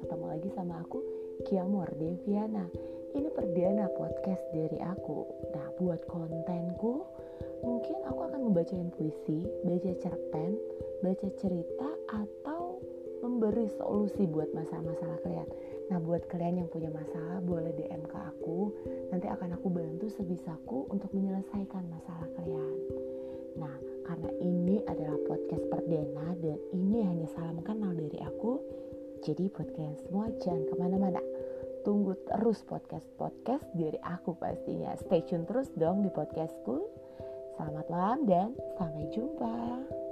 ketemu lagi sama aku, Kia Mordeviana. Ini perdana podcast dari aku. Nah, buat kontenku mungkin aku akan membacain puisi, baca cerpen, baca cerita, atau memberi solusi buat masalah-masalah kalian. Nah, buat kalian yang punya masalah boleh DM ke aku, nanti akan aku bantu sebisaku untuk menyelesaikan masalah kalian. Nah, karena ini adalah podcast perdana dan ini hanya salam kenal dari aku, jadi buat kalian semua jangan kemana-mana, tunggu terus podcast dari aku pastinya. Stay tune terus dong di podcastku. Selamat malam dan sampai jumpa.